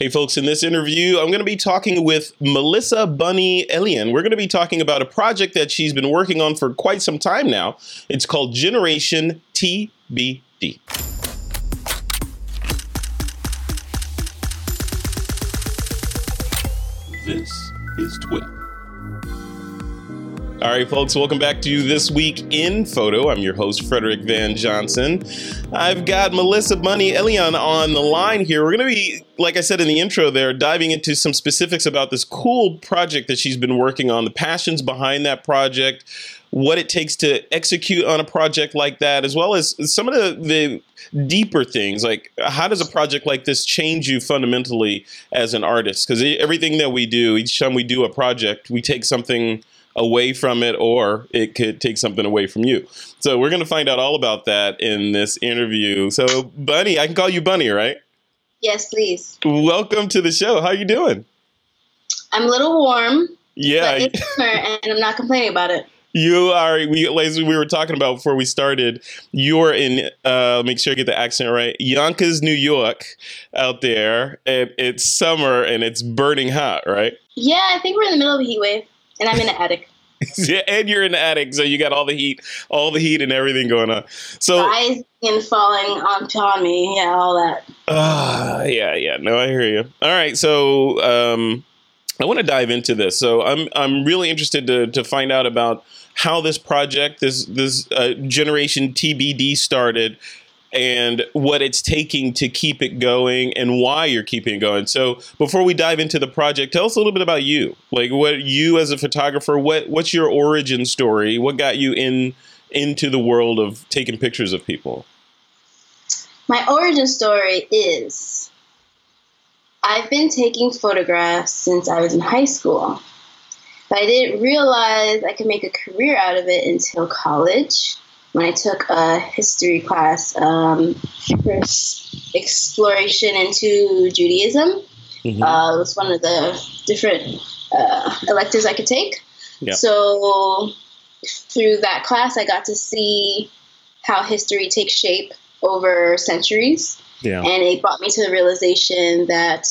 Hey folks, in this interview, I'm going to be talking with Melissa Bunni Elian. We're going to be talking about a project that she's been working on for quite some time now. It's called Generation TBD. This is Twit. All right, folks, welcome back to This Week in Photo. I'm your host, Frederick Van Johnson. I've got Melissa Bunni Elian on the line here. We're going to be, like I said in the intro there, diving into some specifics about this cool project that she's been working on, the passions behind that project, what it takes to execute on a project like that, as well as some of the deeper things, like how does a project like this change you fundamentally as an artist? Because everything that we do, each time we do a project, we take something away from it, or it could take something away from you. So we're going to find out all about that in this interview. So Bunni, I can call you Bunni, right? Yes, please. Welcome to the show. How are you doing? I'm a little warm. Yeah. But it's summer and I'm not complaining about it. You are, as we were talking about before we started, you're in, make sure I get the accent right, Yonkers, New York out there, and it's summer and it's burning hot, right? Yeah, I think we're in the middle of the heat wave. And I'm in the attic. Yeah, and you're in the attic, so you got all the heat and everything going on. So rising and falling on me, yeah, all that. Yeah. No, I hear you. All right, so I want to dive into this. So I'm really interested to find out about how this project, this Generation TBD started, and what it's taking to keep it going and why you're keeping it going. So before we dive into the project, tell us a little bit about you. Like what you as a photographer, what's your origin story? What got you into the world of taking pictures of people? My origin story is I've been taking photographs since I was in high school, but I didn't realize I could make a career out of it until college, when I took a history class for exploration into Judaism. Mm-hmm. It was one of the different electives I could take. Yeah. So through that class, I got to see how history takes shape over centuries. Yeah. And it brought me to the realization that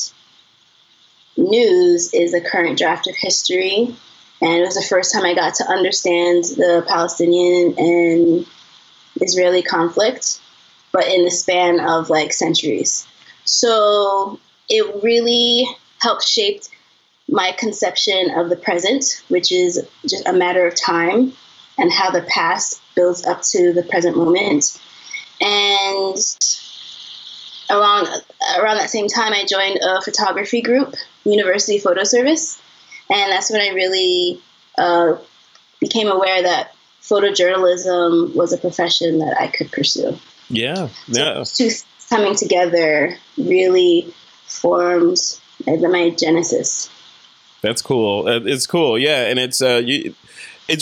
news is the current draft of history. And it was the first time I got to understand the Palestinian and Israeli conflict, but in the span of like centuries. So it really helped shape my conception of the present, which is just a matter of time and how the past builds up to the present moment. And around that same time, I joined a photography group, University Photo Service. And that's when I really became aware that photojournalism was a profession that I could pursue. Yeah. Yeah. So two coming together really formed my genesis. That's cool. It's cool. Yeah. And it's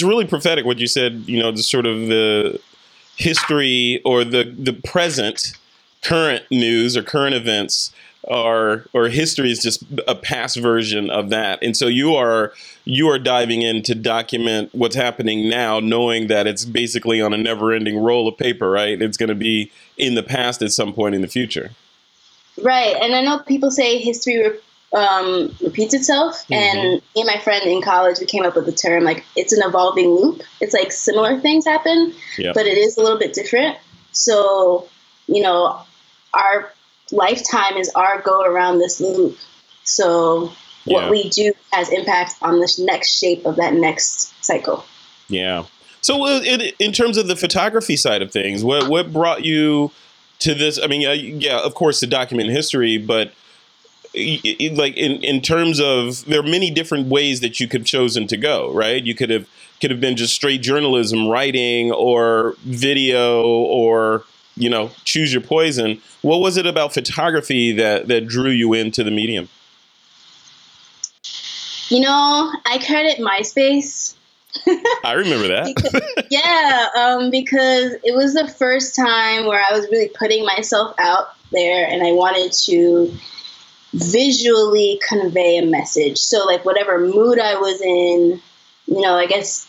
really prophetic what you said, you know, the sort of the history or the present, current news or current events or history is just a past version of that. And so you are diving in to document what's happening now, knowing that it's basically on a never ending roll of paper, right? It's going to be in the past at some point in the future. Right. And I know people say history repeats itself. Mm-hmm. And me and my friend in college, we came up with the term, like, it's an evolving loop. It's like similar things happen, yep, but it is a little bit different. So, you know, our lifetime is our go around this loop. So what we do has impact on this next shape of that next cycle. Yeah. So in terms of the photography side of things, what brought you to this? I mean, yeah, of course, to document history, but like in terms of, there are many different ways that you could have chosen to go, right? You could have been just straight journalism, writing or video, or you know, choose your poison. What was it about photography that drew you into the medium? You know, I credit MySpace. I remember that. Because it was the first time where I was really putting myself out there, and I wanted to visually convey a message. So, like, whatever mood I was in, you know, I guess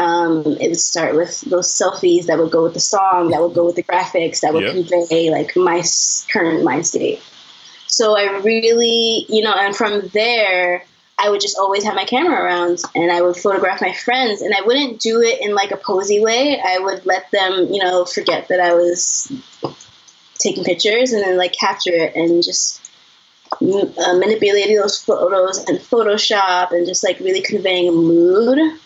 it would start with those selfies that would go with the song, that would go with the graphics, that would convey like my current mind state. So I really, and from there, I would just always have my camera around and I would photograph my friends, and I wouldn't do it in like a posy way. I would let them, forget that I was taking pictures and then like capture it and just manipulating those photos and Photoshop and just like really conveying a mood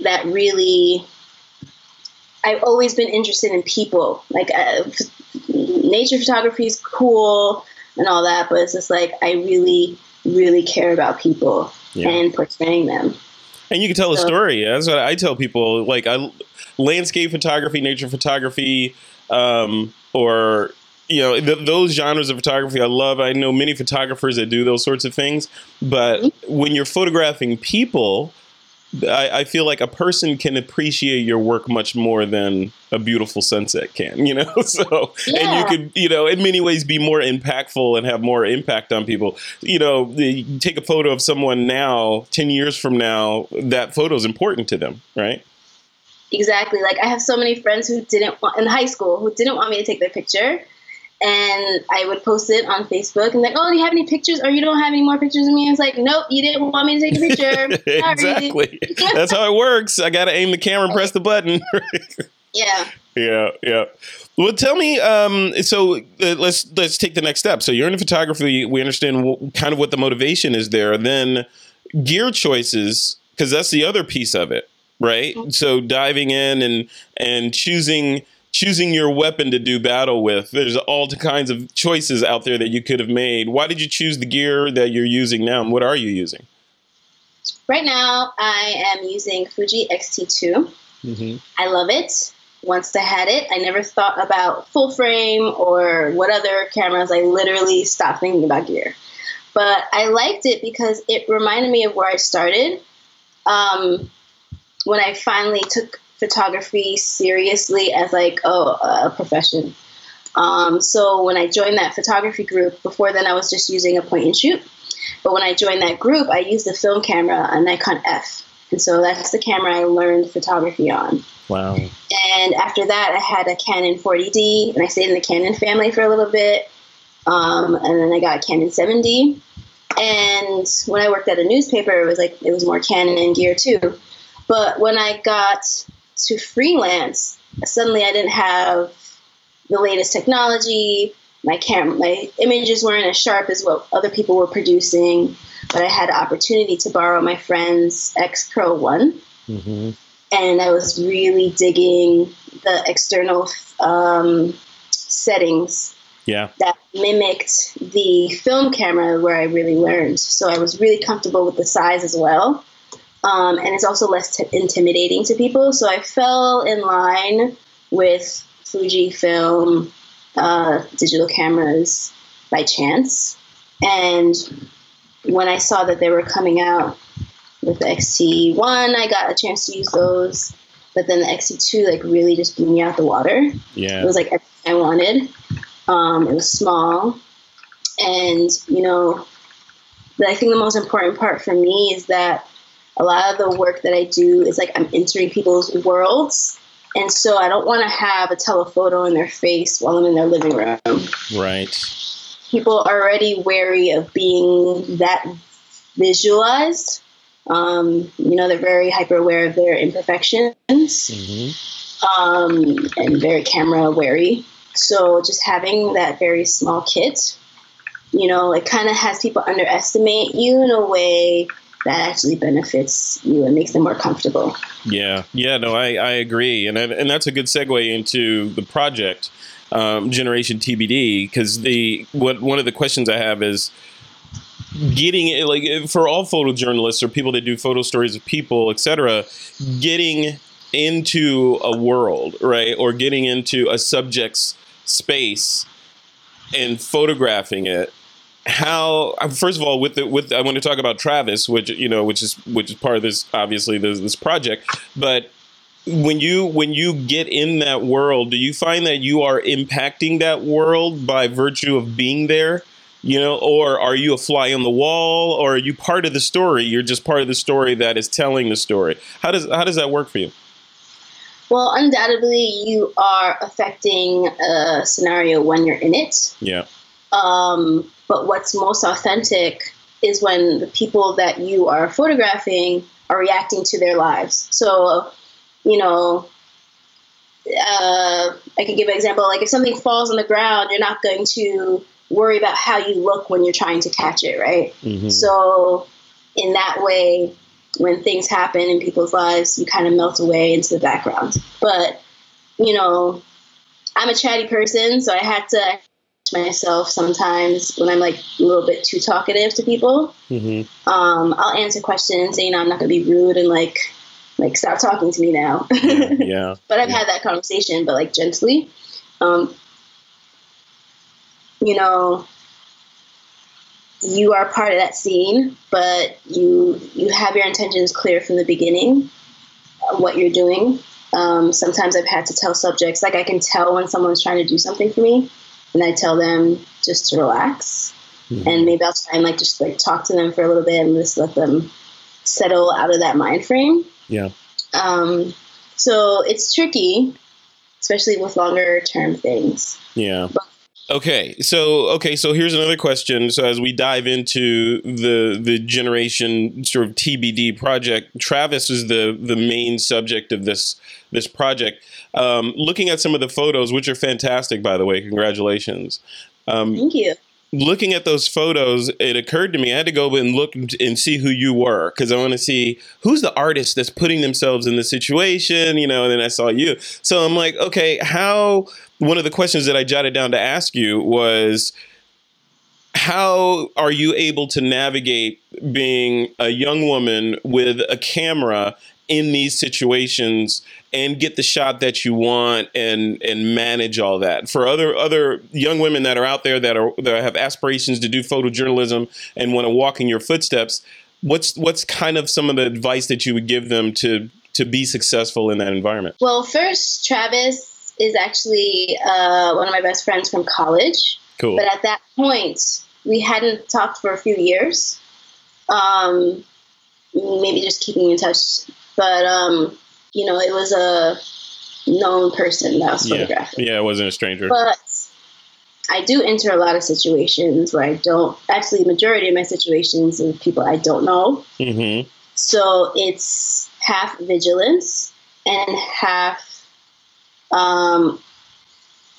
that really, I've always been interested in people. Like nature photography is cool and all that, but it's just like, I really, really care about people and portraying them. And you can tell a story. That's what I tell people. Like landscape photography, nature photography, or, those genres of photography I love. I know many photographers that do those sorts of things. But when you're photographing people, I feel like a person can appreciate your work much more than a beautiful sunset can, So, and you could, in many ways be more impactful and have more impact on people. You take a photo of someone now, 10 years from now, that photo is important to them, right? Exactly. Like I have so many friends in high school who didn't want me to take their picture. And I would post it on Facebook and like, oh, do you have any pictures? Or you don't have any more pictures of me? It's like, nope, you didn't want me to take a picture. Exactly. That's how it works. I got to aim the camera and press the button. Yeah. Well, tell me, let's take the next step. So you're into photography. We understand kind of what the motivation is there. Then gear choices, because that's the other piece of it, right? Mm-hmm. So diving in and choosing your weapon to do battle with. There's all kinds of choices out there that you could have made. Why did you choose the gear that you're using now? And what are you using? Right now, I am using Fuji X-T2. Mm-hmm. I love it. Once I had it, I never thought about full frame or what other cameras. I literally stopped thinking about gear. But I liked it because it reminded me of where I started. When I finally took photography seriously as like a profession. So when I joined that photography group, before then I was just using a point and shoot. But when I joined that group, I used the film camera, a Nikon F. And so that's the camera I learned photography on. Wow. And after that, I had a Canon 40D, and I stayed in the Canon family for a little bit. And then I got a Canon 7D. And when I worked at a newspaper, it was more Canon and gear too. But when I got to freelance, suddenly I didn't have the latest technology. My images weren't as sharp as what other people were producing, but I had an opportunity to borrow my friend's X-Pro 1. Mm-hmm. And I was really digging the external settings that mimicked the film camera where I really learned. So I was really comfortable with the size as well. And it's also less intimidating to people. So I fell in line with Fujifilm digital cameras by chance. And when I saw that they were coming out with the X-T1, I got a chance to use those. But then the X-T2 really just blew me out the water. Yeah. It was everything I wanted. It was small. And, I think the most important part for me is that a lot of the work that I do is I'm entering people's worlds. And so I don't want to have a telephoto in their face while I'm in their living room. Right. People are already wary of being that visualized. They're very hyper aware of their imperfections, and very camera wary. So just having that very small kit, it kind of has people underestimate you in a way that actually benefits you and makes them more comfortable. I agree. And that's a good segue into the project, Generation TBD, because one of the questions I have is getting it, for all photojournalists or people that do photo stories of people, et cetera, getting into a world, right? Or getting into a subject's space and photographing it. How, first of all, I want to talk about Travis, which is part of this, obviously this project. But when you get in that world, do you find that you are impacting that world by virtue of being there, or are you a fly on the wall, or are you part of the story? You're just part of the story that is telling the story. How does that work for you? Well, undoubtedly you are affecting a scenario when you're in it. Yeah. But what's most authentic is when the people that you are photographing are reacting to their lives. So, you know, I could give an example, like if something falls on the ground, you're not going to worry about how you look when you're trying to catch it, right? Mm-hmm. So in that way, when things happen in people's lives, you kind of melt away into the background. But, you know, I'm a chatty person, so I had to catch myself sometimes when I'm like a little bit too talkative to people. Mm-hmm. I'll answer questions, and, you know, I'm not going to be rude and like stop talking to me now. Yeah. But I've had that conversation, but like gently. You know, you are part of that scene, but you have your intentions clear from the beginning of what you're doing. Sometimes I've had to tell subjects, like I can tell when someone's trying to do something for me, and I tell them just to relax. Mm-hmm. And maybe I'll try and like just like talk to them for a little bit and just let them settle out of that mind frame. Yeah. So it's tricky, especially with longer term things. Yeah. But Okay, so here's another question. So as we dive into the Generation sort of TBD project, Travis is the main subject of this project. Looking at some of the photos, which are fantastic, by the way, congratulations. Thank you. Looking at those photos, it occurred to me, I had to go and look and see who you were, because I want to see who's the artist that's putting themselves in the situation, you know, and then I saw you. So I'm like, okay, one of the questions that I jotted down to ask you was, how are you able to navigate being a young woman with a camera in these situations and get the shot that you want and manage all that? For other young women that are out there that have aspirations to do photojournalism and want to walk in your footsteps, what's kind of some of the advice that you would give them to be successful in that environment? Well, first, Travis is actually one of my best friends from college. Cool. But at that point, we hadn't talked for a few years. Maybe just keeping in touch. But, you know, it was a known person that I was photographing. Yeah, it wasn't a stranger. But I do enter a lot of situations where I don't, actually the majority of my situations are people I don't know. Mm-hmm. So it's half vigilance and half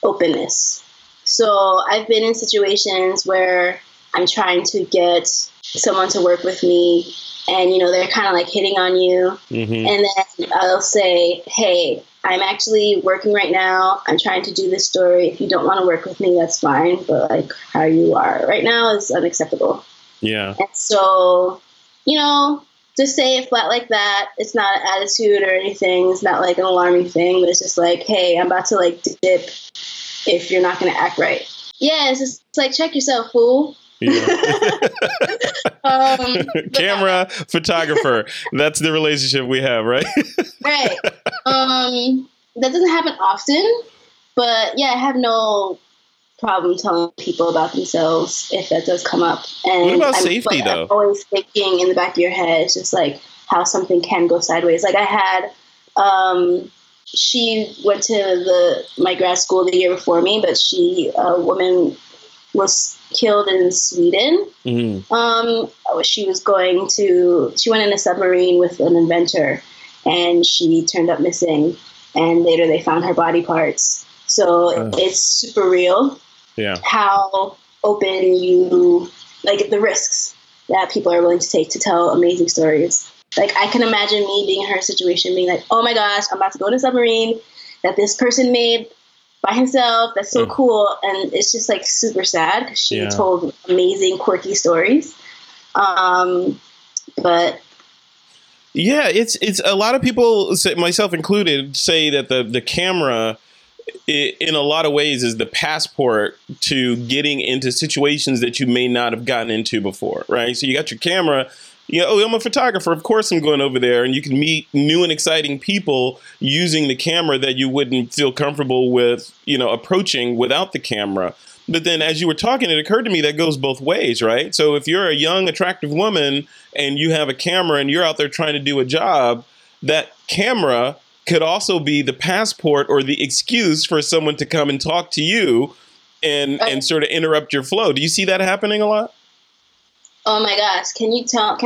openness. So I've been in situations where I'm trying to get someone to work with me, and, you know, they're kind of like hitting on you. Mm-hmm. And then I'll say, hey, I'm actually working right now. I'm trying to do this story. If you don't want to work with me, that's fine. But like how you are right now is unacceptable. Yeah. And so, you know, just say it flat like that. It's not an attitude or anything. It's not like an alarming thing. But it's just like, hey, I'm about to like dip if you're not going to act right. Yeah. It's just it's like, check yourself, fool. Yeah. Camera, photographer. That's the relationship we have, right? Right. That doesn't happen often, but yeah, I have no problem telling people about themselves if that does come up. And what about safety, though? I'm always thinking in the back of your head, it's just like how something can go sideways. Like I had, she went to my grad school the year before me, but a woman was killed in Sweden. Mm-hmm. She went in a submarine with an inventor, and she turned up missing, and later they found her body parts. So it's super real. Yeah. How open you, like the risks that people are willing to take to tell amazing stories. Like I can imagine me being in her situation, being like, oh my gosh, I'm about to go in a submarine that this person made by himself. That's so cool. And it's just like super sad because she told amazing quirky stories. But yeah, it's a lot of people, myself included, say that the camera in a lot of ways is the passport to getting into situations that you may not have gotten into before, right? So you got your camera. Yeah, you know, oh, I'm a photographer. Of course I'm going over there. And you can meet new and exciting people using the camera that you wouldn't feel comfortable with, you know, approaching without the camera. But then as you were talking, it occurred to me that goes both ways, right? So if you're a young, attractive woman and you have a camera and you're out there trying to do a job, that camera could also be the passport or the excuse for someone to come and talk to you and sort of interrupt your flow. Do you see that happening a lot? Oh my gosh. Can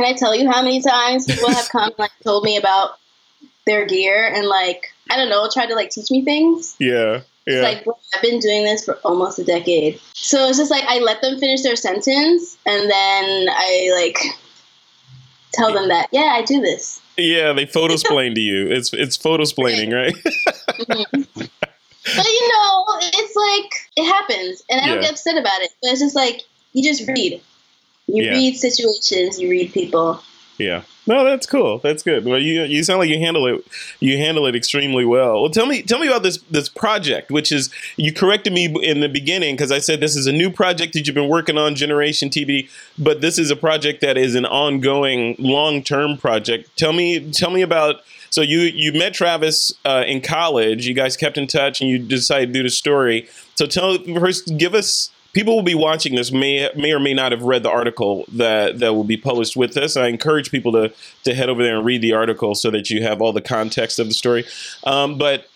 I tell you how many times people have come and told me about their gear and I don't know, tried to teach me things. Yeah. Yeah. It's I've been doing this for almost a decade. So it's just I let them finish their sentence and then I tell them that, yeah, I do this. Yeah, they photosplain to you. It's photosplaining, right? Mm-hmm. But it's it happens and I don't get upset about it. But it's just you just read. You read situations, you read people. Yeah. No, that's cool. That's good. Well, you sound like you handle it extremely well. Well, tell me about this project, which is, you corrected me in the beginning because I said this is a new project that you've been working on, Generation TBD, but this is a project that is an ongoing, long-term project. Tell me about, so you met Travis in college, you guys kept in touch and you decided to do the story. So first give us, people will be watching this, may or may not have read the article that will be published with this. I encourage people to head over there and read the article so that you have all the context of the story. But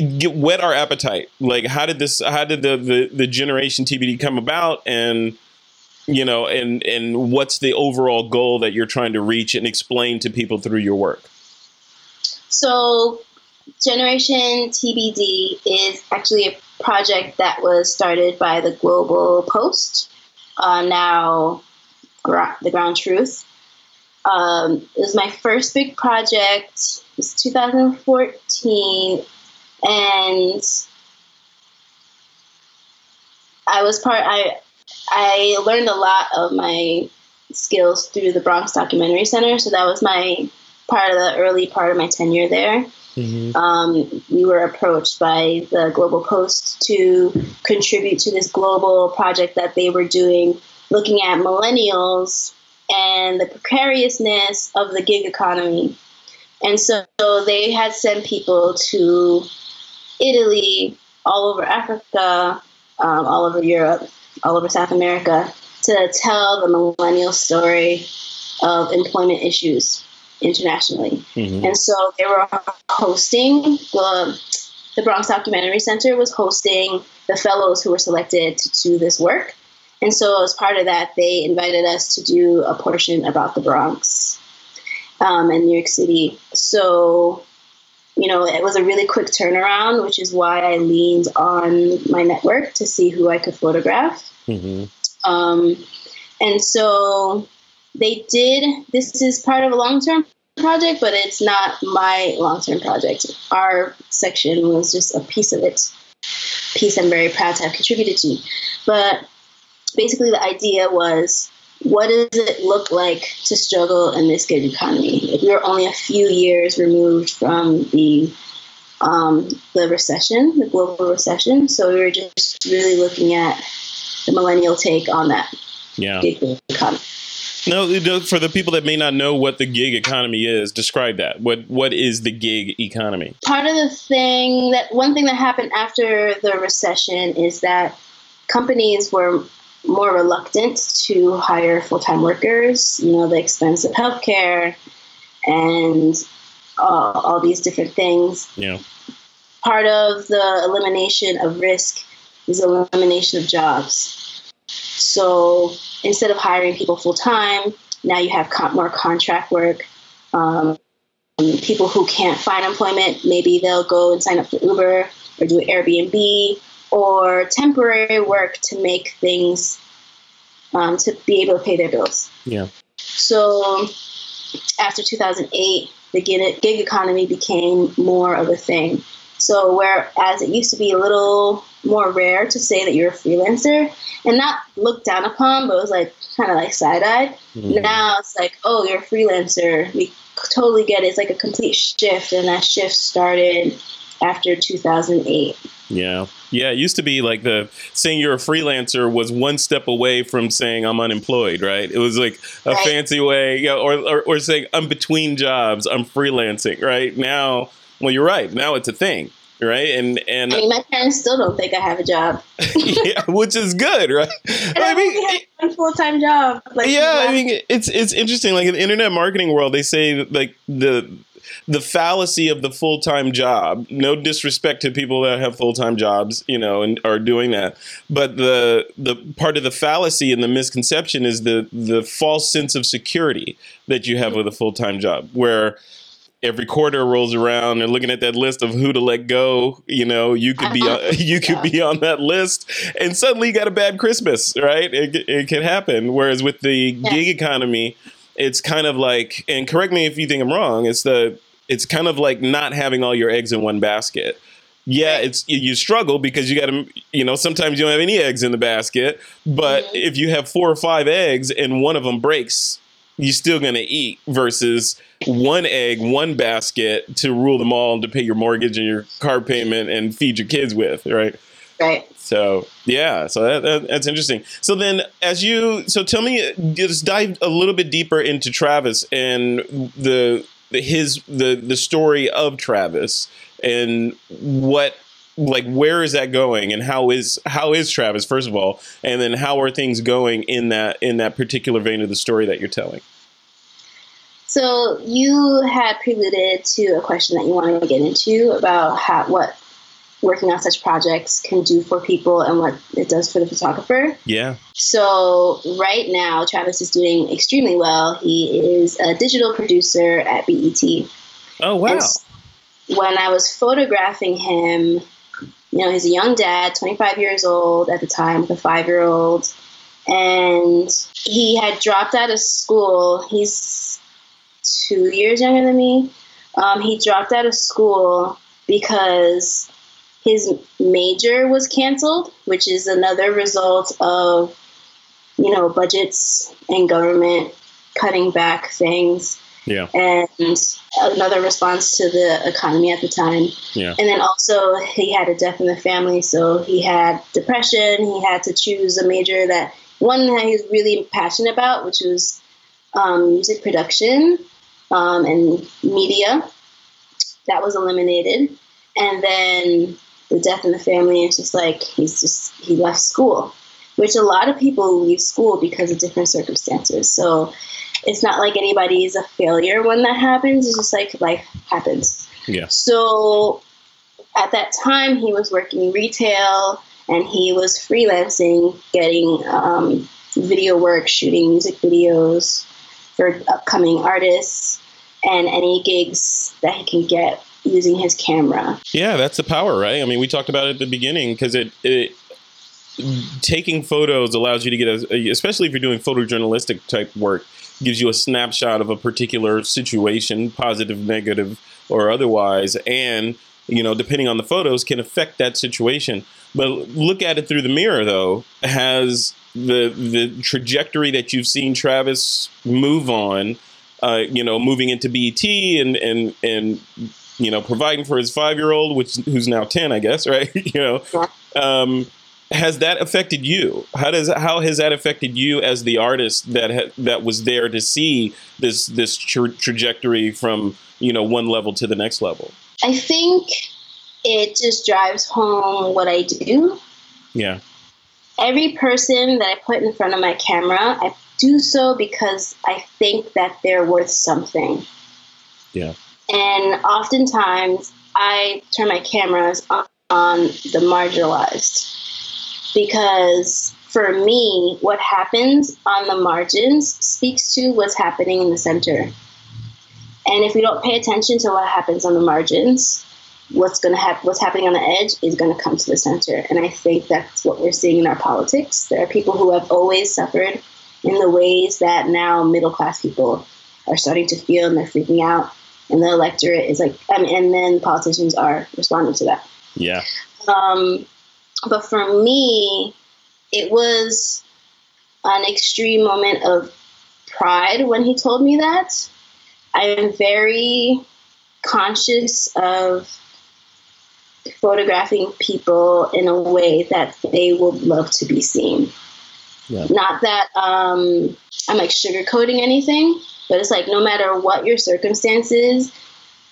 whet our appetite. How did the Generation TBD come about, and what's the overall goal that you're trying to reach and explain to people through your work? So Generation TBD is actually a project that was started by the Global Post, now The Ground Truth. It was my first big project. It was 2014, and I learned a lot of my skills through the Bronx Documentary Center, so that was the early part of my tenure there. Mm-hmm. We were approached by the Global Post to contribute to this global project that they were doing, looking at millennials and the precariousness of the gig economy. And so they had sent people to Italy, all over Africa, all over Europe, all over South America, to tell the millennial story of employment issues internationally. Mm-hmm. And so they were hosting, the Bronx Documentary Center was hosting the fellows who were selected to do this work. And so as part of that, they invited us to do a portion about the Bronx and New York City. So, it was a really quick turnaround, which is why I leaned on my network to see who I could photograph. Mm-hmm. And so this is part of a long-term project, but it's not my long-term project. Our section was just a piece of it, piece I'm very proud to have contributed to. But basically the idea was, what does it look like to struggle in this gig economy? If we were only a few years removed from the recession, the global recession. So we were just really looking at the millennial take on that gig economy. No, for the people that may not know what the gig economy is, describe that. What is the gig economy? Part of the thing one thing that happened after the recession is that companies were more reluctant to hire full-time workers. The expense of healthcare and all these different things. Yeah. Part of the elimination of risk is elimination of jobs. So instead of hiring people full time, now you have more contract work. People who can't find employment, maybe they'll go and sign up for Uber or do Airbnb or temporary work to make things, to be able to pay their bills. Yeah. So after 2008, the gig economy became more of a thing. So whereas it used to be a little more rare to say that you're a freelancer and not looked down upon, but it was kind of side-eyed. Mm-hmm. Now it's oh, you're a freelancer. We totally get it. It's a complete shift, and that shift started after 2008. Yeah. Yeah, it used to be the saying you're a freelancer was one step away from saying I'm unemployed, right? It was a fancy way, or saying I'm between jobs, I'm freelancing, right? Now, well, you're right. Now it's a thing. Right. And I mean, my parents still don't think I have a job, yeah, which is good. Right. And I mean, I have a full-time job. I mean, it's interesting. In the internet marketing world, they say the fallacy of the full-time job. No disrespect to people that have full-time jobs, you know, and are doing that. But the part of the fallacy and the misconception is the false sense of security that you have with a full-time job, where every quarter rolls around and looking at that list of who to let go, you know, you could be on, you could be on that list, and suddenly you got a bad Christmas, right? It can happen. Whereas with the gig economy, it's kind of like, and correct me if you think I'm wrong, it's kind of like not having all your eggs in one basket. Yeah, it's you struggle because you got to, you know, sometimes you don't have any eggs in the basket, but if you have 4 or 5 eggs and one of them breaks, you're still going to eat versus one egg, one basket to rule them all and to pay your mortgage and your car payment and feed your kids with, right? Right. So, yeah, so that's interesting. So then tell me, just dive a little bit deeper into Travis and the story of Travis and what, like, where is that going, and how is Travis, first of all, and then how are things going in that particular vein of the story that you're telling? So you had preluded to a question that you wanted to get into about what working on such projects can do for people and what it does for the photographer. Yeah. So right now, Travis is doing extremely well. He is a digital producer at BET. Oh, wow. And when I was photographing him, you know, he's a young dad, 25 years old at the time, with a 5-year-old. And he had dropped out of school. He's 2 years younger than me. He dropped out of school because his major was canceled, which is another result of, you know, budgets and government cutting back things. Yeah. And another response to the economy at the time. Yeah. And then also he had a death in the family. So he had depression. He had to choose a major that he was really passionate about, which was music production and media. That was eliminated. And then the death in the family is just like, he left school, which a lot of people leave school because of different circumstances. So it's not like anybody is a failure when that happens. It's just like life happens. Yeah. So at that time, he was working retail and he was freelancing, getting video work, shooting music videos for upcoming artists and any gigs that he can get using his camera. Yeah, that's the power, right? I mean, we talked about it at the beginning because it taking photos allows you to get, especially if you're doing photojournalistic type work, gives you a snapshot of a particular situation, positive, negative, or otherwise. And, you know, depending on the photos, can affect that situation. But look at it through the mirror, though. Has the trajectory that you've seen Travis move on, you know, moving into BET and you know, providing for his 5-year-old, who's now 10, I guess, right? You know, has that affected you? How has that affected you as the artist that was there to see this trajectory from, you know, one level to the next level? I think it just drives home what I do. Yeah. Every person that I put in front of my camera, I do so because I think that they're worth something. Yeah. And oftentimes I turn my cameras on the marginalized, because for me, what happens on the margins speaks to what's happening in the center. And if we don't pay attention to what happens on the margins, what's happening on the edge is going to come to the center. And I think that's what we're seeing in our politics. There are people who have always suffered in the ways that now middle-class people are starting to feel, and they're freaking out. And the electorate is like, and then politicians are responding to that. Yeah. But for me, it was an extreme moment of pride when he told me that. I am very conscious of photographing people in a way that they would love to be seen. Yeah. Not that I'm like sugarcoating anything. But it's like, no matter what your circumstances,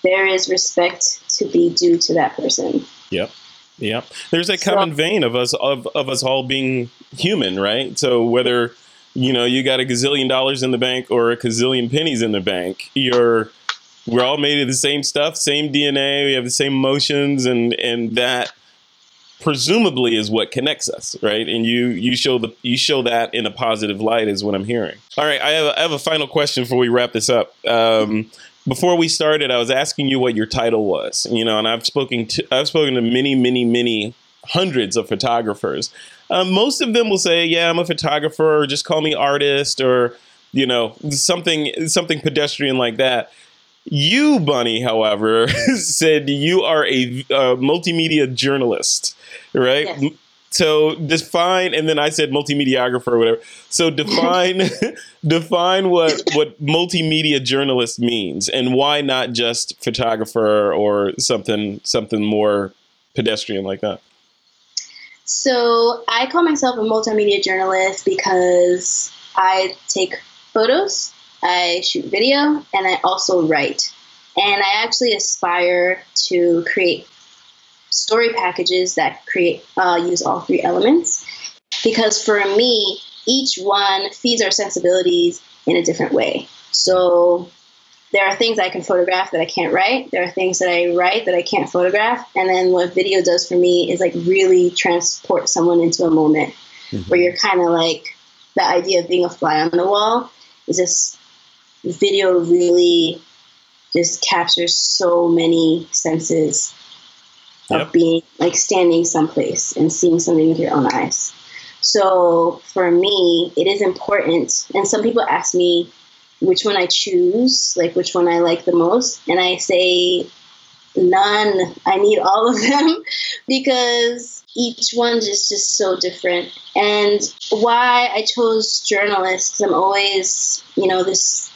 there is respect to be due to that person. Yep. Yep. There's that common vein of us all being human, right? So whether, you know, you got a gazillion dollars in the bank or a gazillion pennies in the bank, you're We're all made of the same stuff, same DNA. We have the same emotions, and that presumably is what connects us, right? And you show that in a positive light is what I'm hearing. All right, I have a final question before we wrap this up. Before we started, I was asking you what your title was, you know, and I've spoken to many hundreds of photographers. Most of them will say, yeah, I'm a photographer, or just call me artist, or, you know, something pedestrian like that. You, Bunni, however, said you are a multimedia journalist, right? Yes. So define, and then I said multimediographer or whatever. So define what multimedia journalist means, and why not just photographer or something more pedestrian like that. So I call myself a multimedia journalist because I take photos, I shoot video, and I also write. And I actually aspire to create story packages that use all three elements, because for me, each one feeds our sensibilities in a different way. So there are things I can photograph that I can't write. There are things that I write that I can't photograph. And then what video does for me is like really transport someone into a moment, mm-hmm. where you're kind of like, the idea of being a fly on the wall is just video really just captures so many senses. Yep. Of being like standing someplace and seeing something with your own eyes. So for me, it is important. And some people ask me which one I choose, like which one I like the most. And I say, none. I need all of them because each one is just so different. And why I chose journalists, I'm always, you know, this,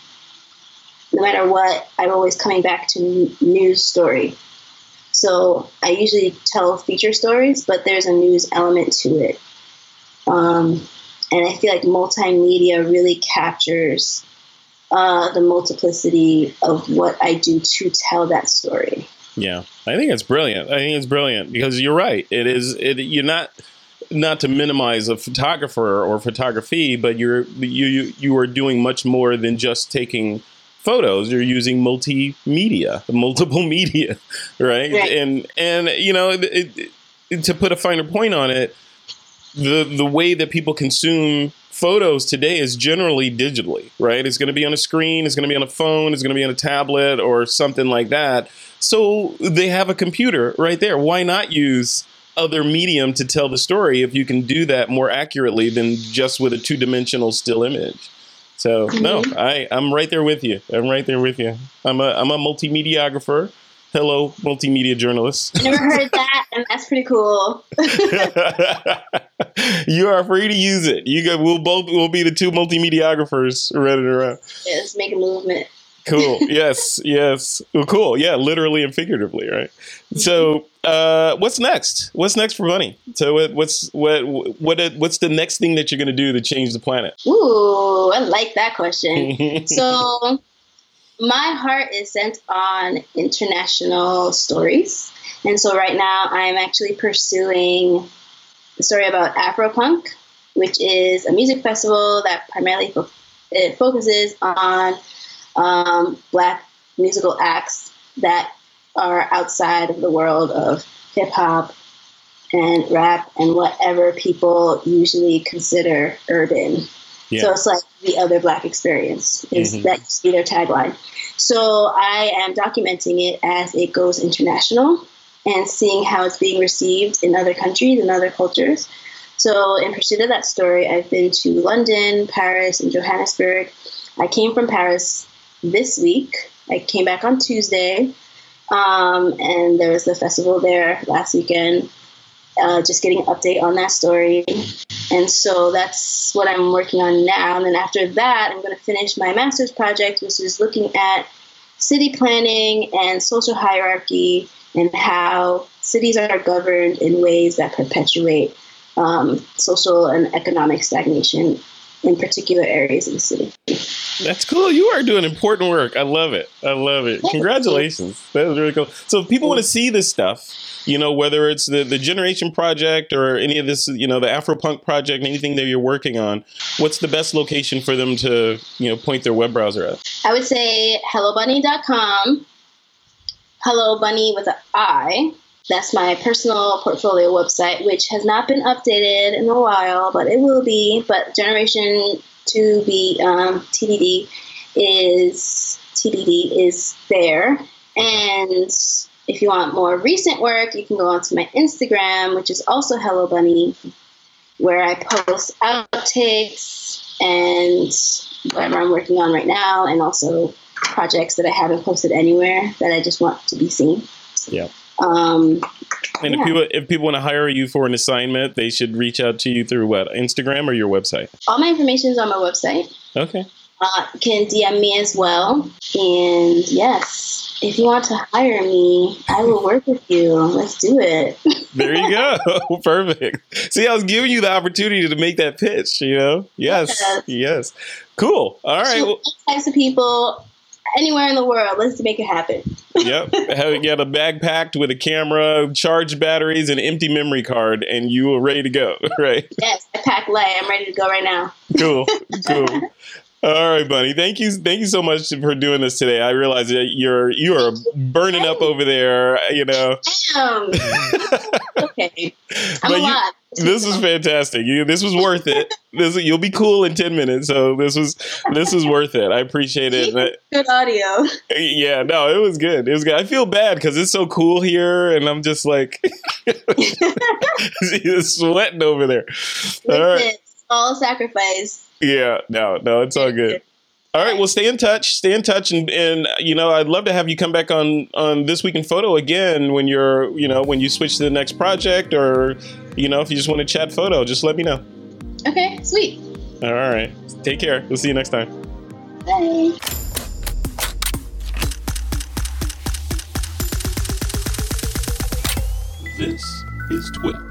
no matter what, I'm always coming back to news story. So I usually tell feature stories, but there's a news element to it. And I feel like multimedia really captures the multiplicity of what I do to tell that story. Yeah, I think it's brilliant. Because you're right. It is. You're not to minimize a photographer or photography, but you are doing much more than just taking photos. You're using multiple media, right? Right. And you know, to put a finer point on it, the way that people consume photos today is generally digitally, right? It's going to be on a screen, it's going to be on a phone, it's going to be on a tablet or something like that. So they have a computer right there. Why not use other medium to tell the story if you can do that more accurately than just with a two-dimensional still image? So no, I'm right there with you. I'm a multimediographer. Hello, multimedia journalist. Never heard that, and that's pretty cool. You are free to use it. We'll be the two multimediographers running around. Yeah, let's make a movement. Cool. Yes. Well, cool. Yeah, literally and figuratively, right? So, what's next? What's next for Bunni? So, what's the next thing that you're going to do to change the planet? Ooh, I like that question. So, my heart is set on international stories, and so right now I'm actually pursuing a story about Afropunk, which is a music festival that primarily focuses on Black musical acts that are outside of the world of hip hop and rap and whatever people usually consider urban. Yeah. So it's like the other Black experience is mm-hmm. that's their tagline. So I am documenting it as it goes international and seeing how it's being received in other countries and other cultures. So in pursuit of that story, I've been to London, Paris, and Johannesburg. I came from Paris this week. I came back on Tuesday, and there was the festival there last weekend. Just getting an update on that story. And so that's what I'm working on now. And then after that, I'm going to finish my master's project, which is looking at city planning and social hierarchy and how cities are governed in ways that perpetuate social and economic stagnation in particular areas of the city. That's cool. You are doing important work. I love it. I love it. Congratulations. That was really cool. So if people want to see this stuff, you know, whether it's the Generation Project or any of this, you know, the Afropunk project, anything that you're working on, what's the best location for them to, you know, point their web browser at? I would say Hellobunni.com. Hello Bunny with an I. That's my personal portfolio website, which has not been updated in a while, but it will be. But Generation TBD is there. And if you want more recent work, you can go onto my Instagram, which is also Hello Bunny, where I post outtakes and whatever I'm working on right now, and also projects that I haven't posted anywhere that I just want to be seen. Yeah. And yeah. If people want to hire you for an assignment, they should reach out to you through what? Instagram or your website? All my information is on my website. Okay. Can DM me as well. And yes, if you want to hire me, I will work with you. Let's do it. There you go. Perfect. See, I was giving you the opportunity to make that pitch, you know? Yes. Cool. All right. All types of people. Anywhere in the world, let's make it happen. Yep. Get a bag packed with a camera, charged batteries, and empty memory card, and you are ready to go, right? Yes, I pack light. I'm ready to go right now. Cool. All right, Bunny. Thank you so much for doing this today. I realize that you are burning up over there, you know. Okay. I'm alive. This was fantastic. This was worth it. You'll be cool in 10 minutes. So this was worth it. I appreciate it. Good audio. Yeah, no, it was good. I feel bad because it's so cool here, and I'm just like sweating over there. All sacrifice. Yeah, no, it's all good. All right, well, stay in touch, and you know, I'd love to have you come back on This Week in Photo again when you switch to the next project, or you know, if you just want to chat photo, just let me know. Okay, sweet. All right, take care. We'll see you next time. Bye. This is Twitter.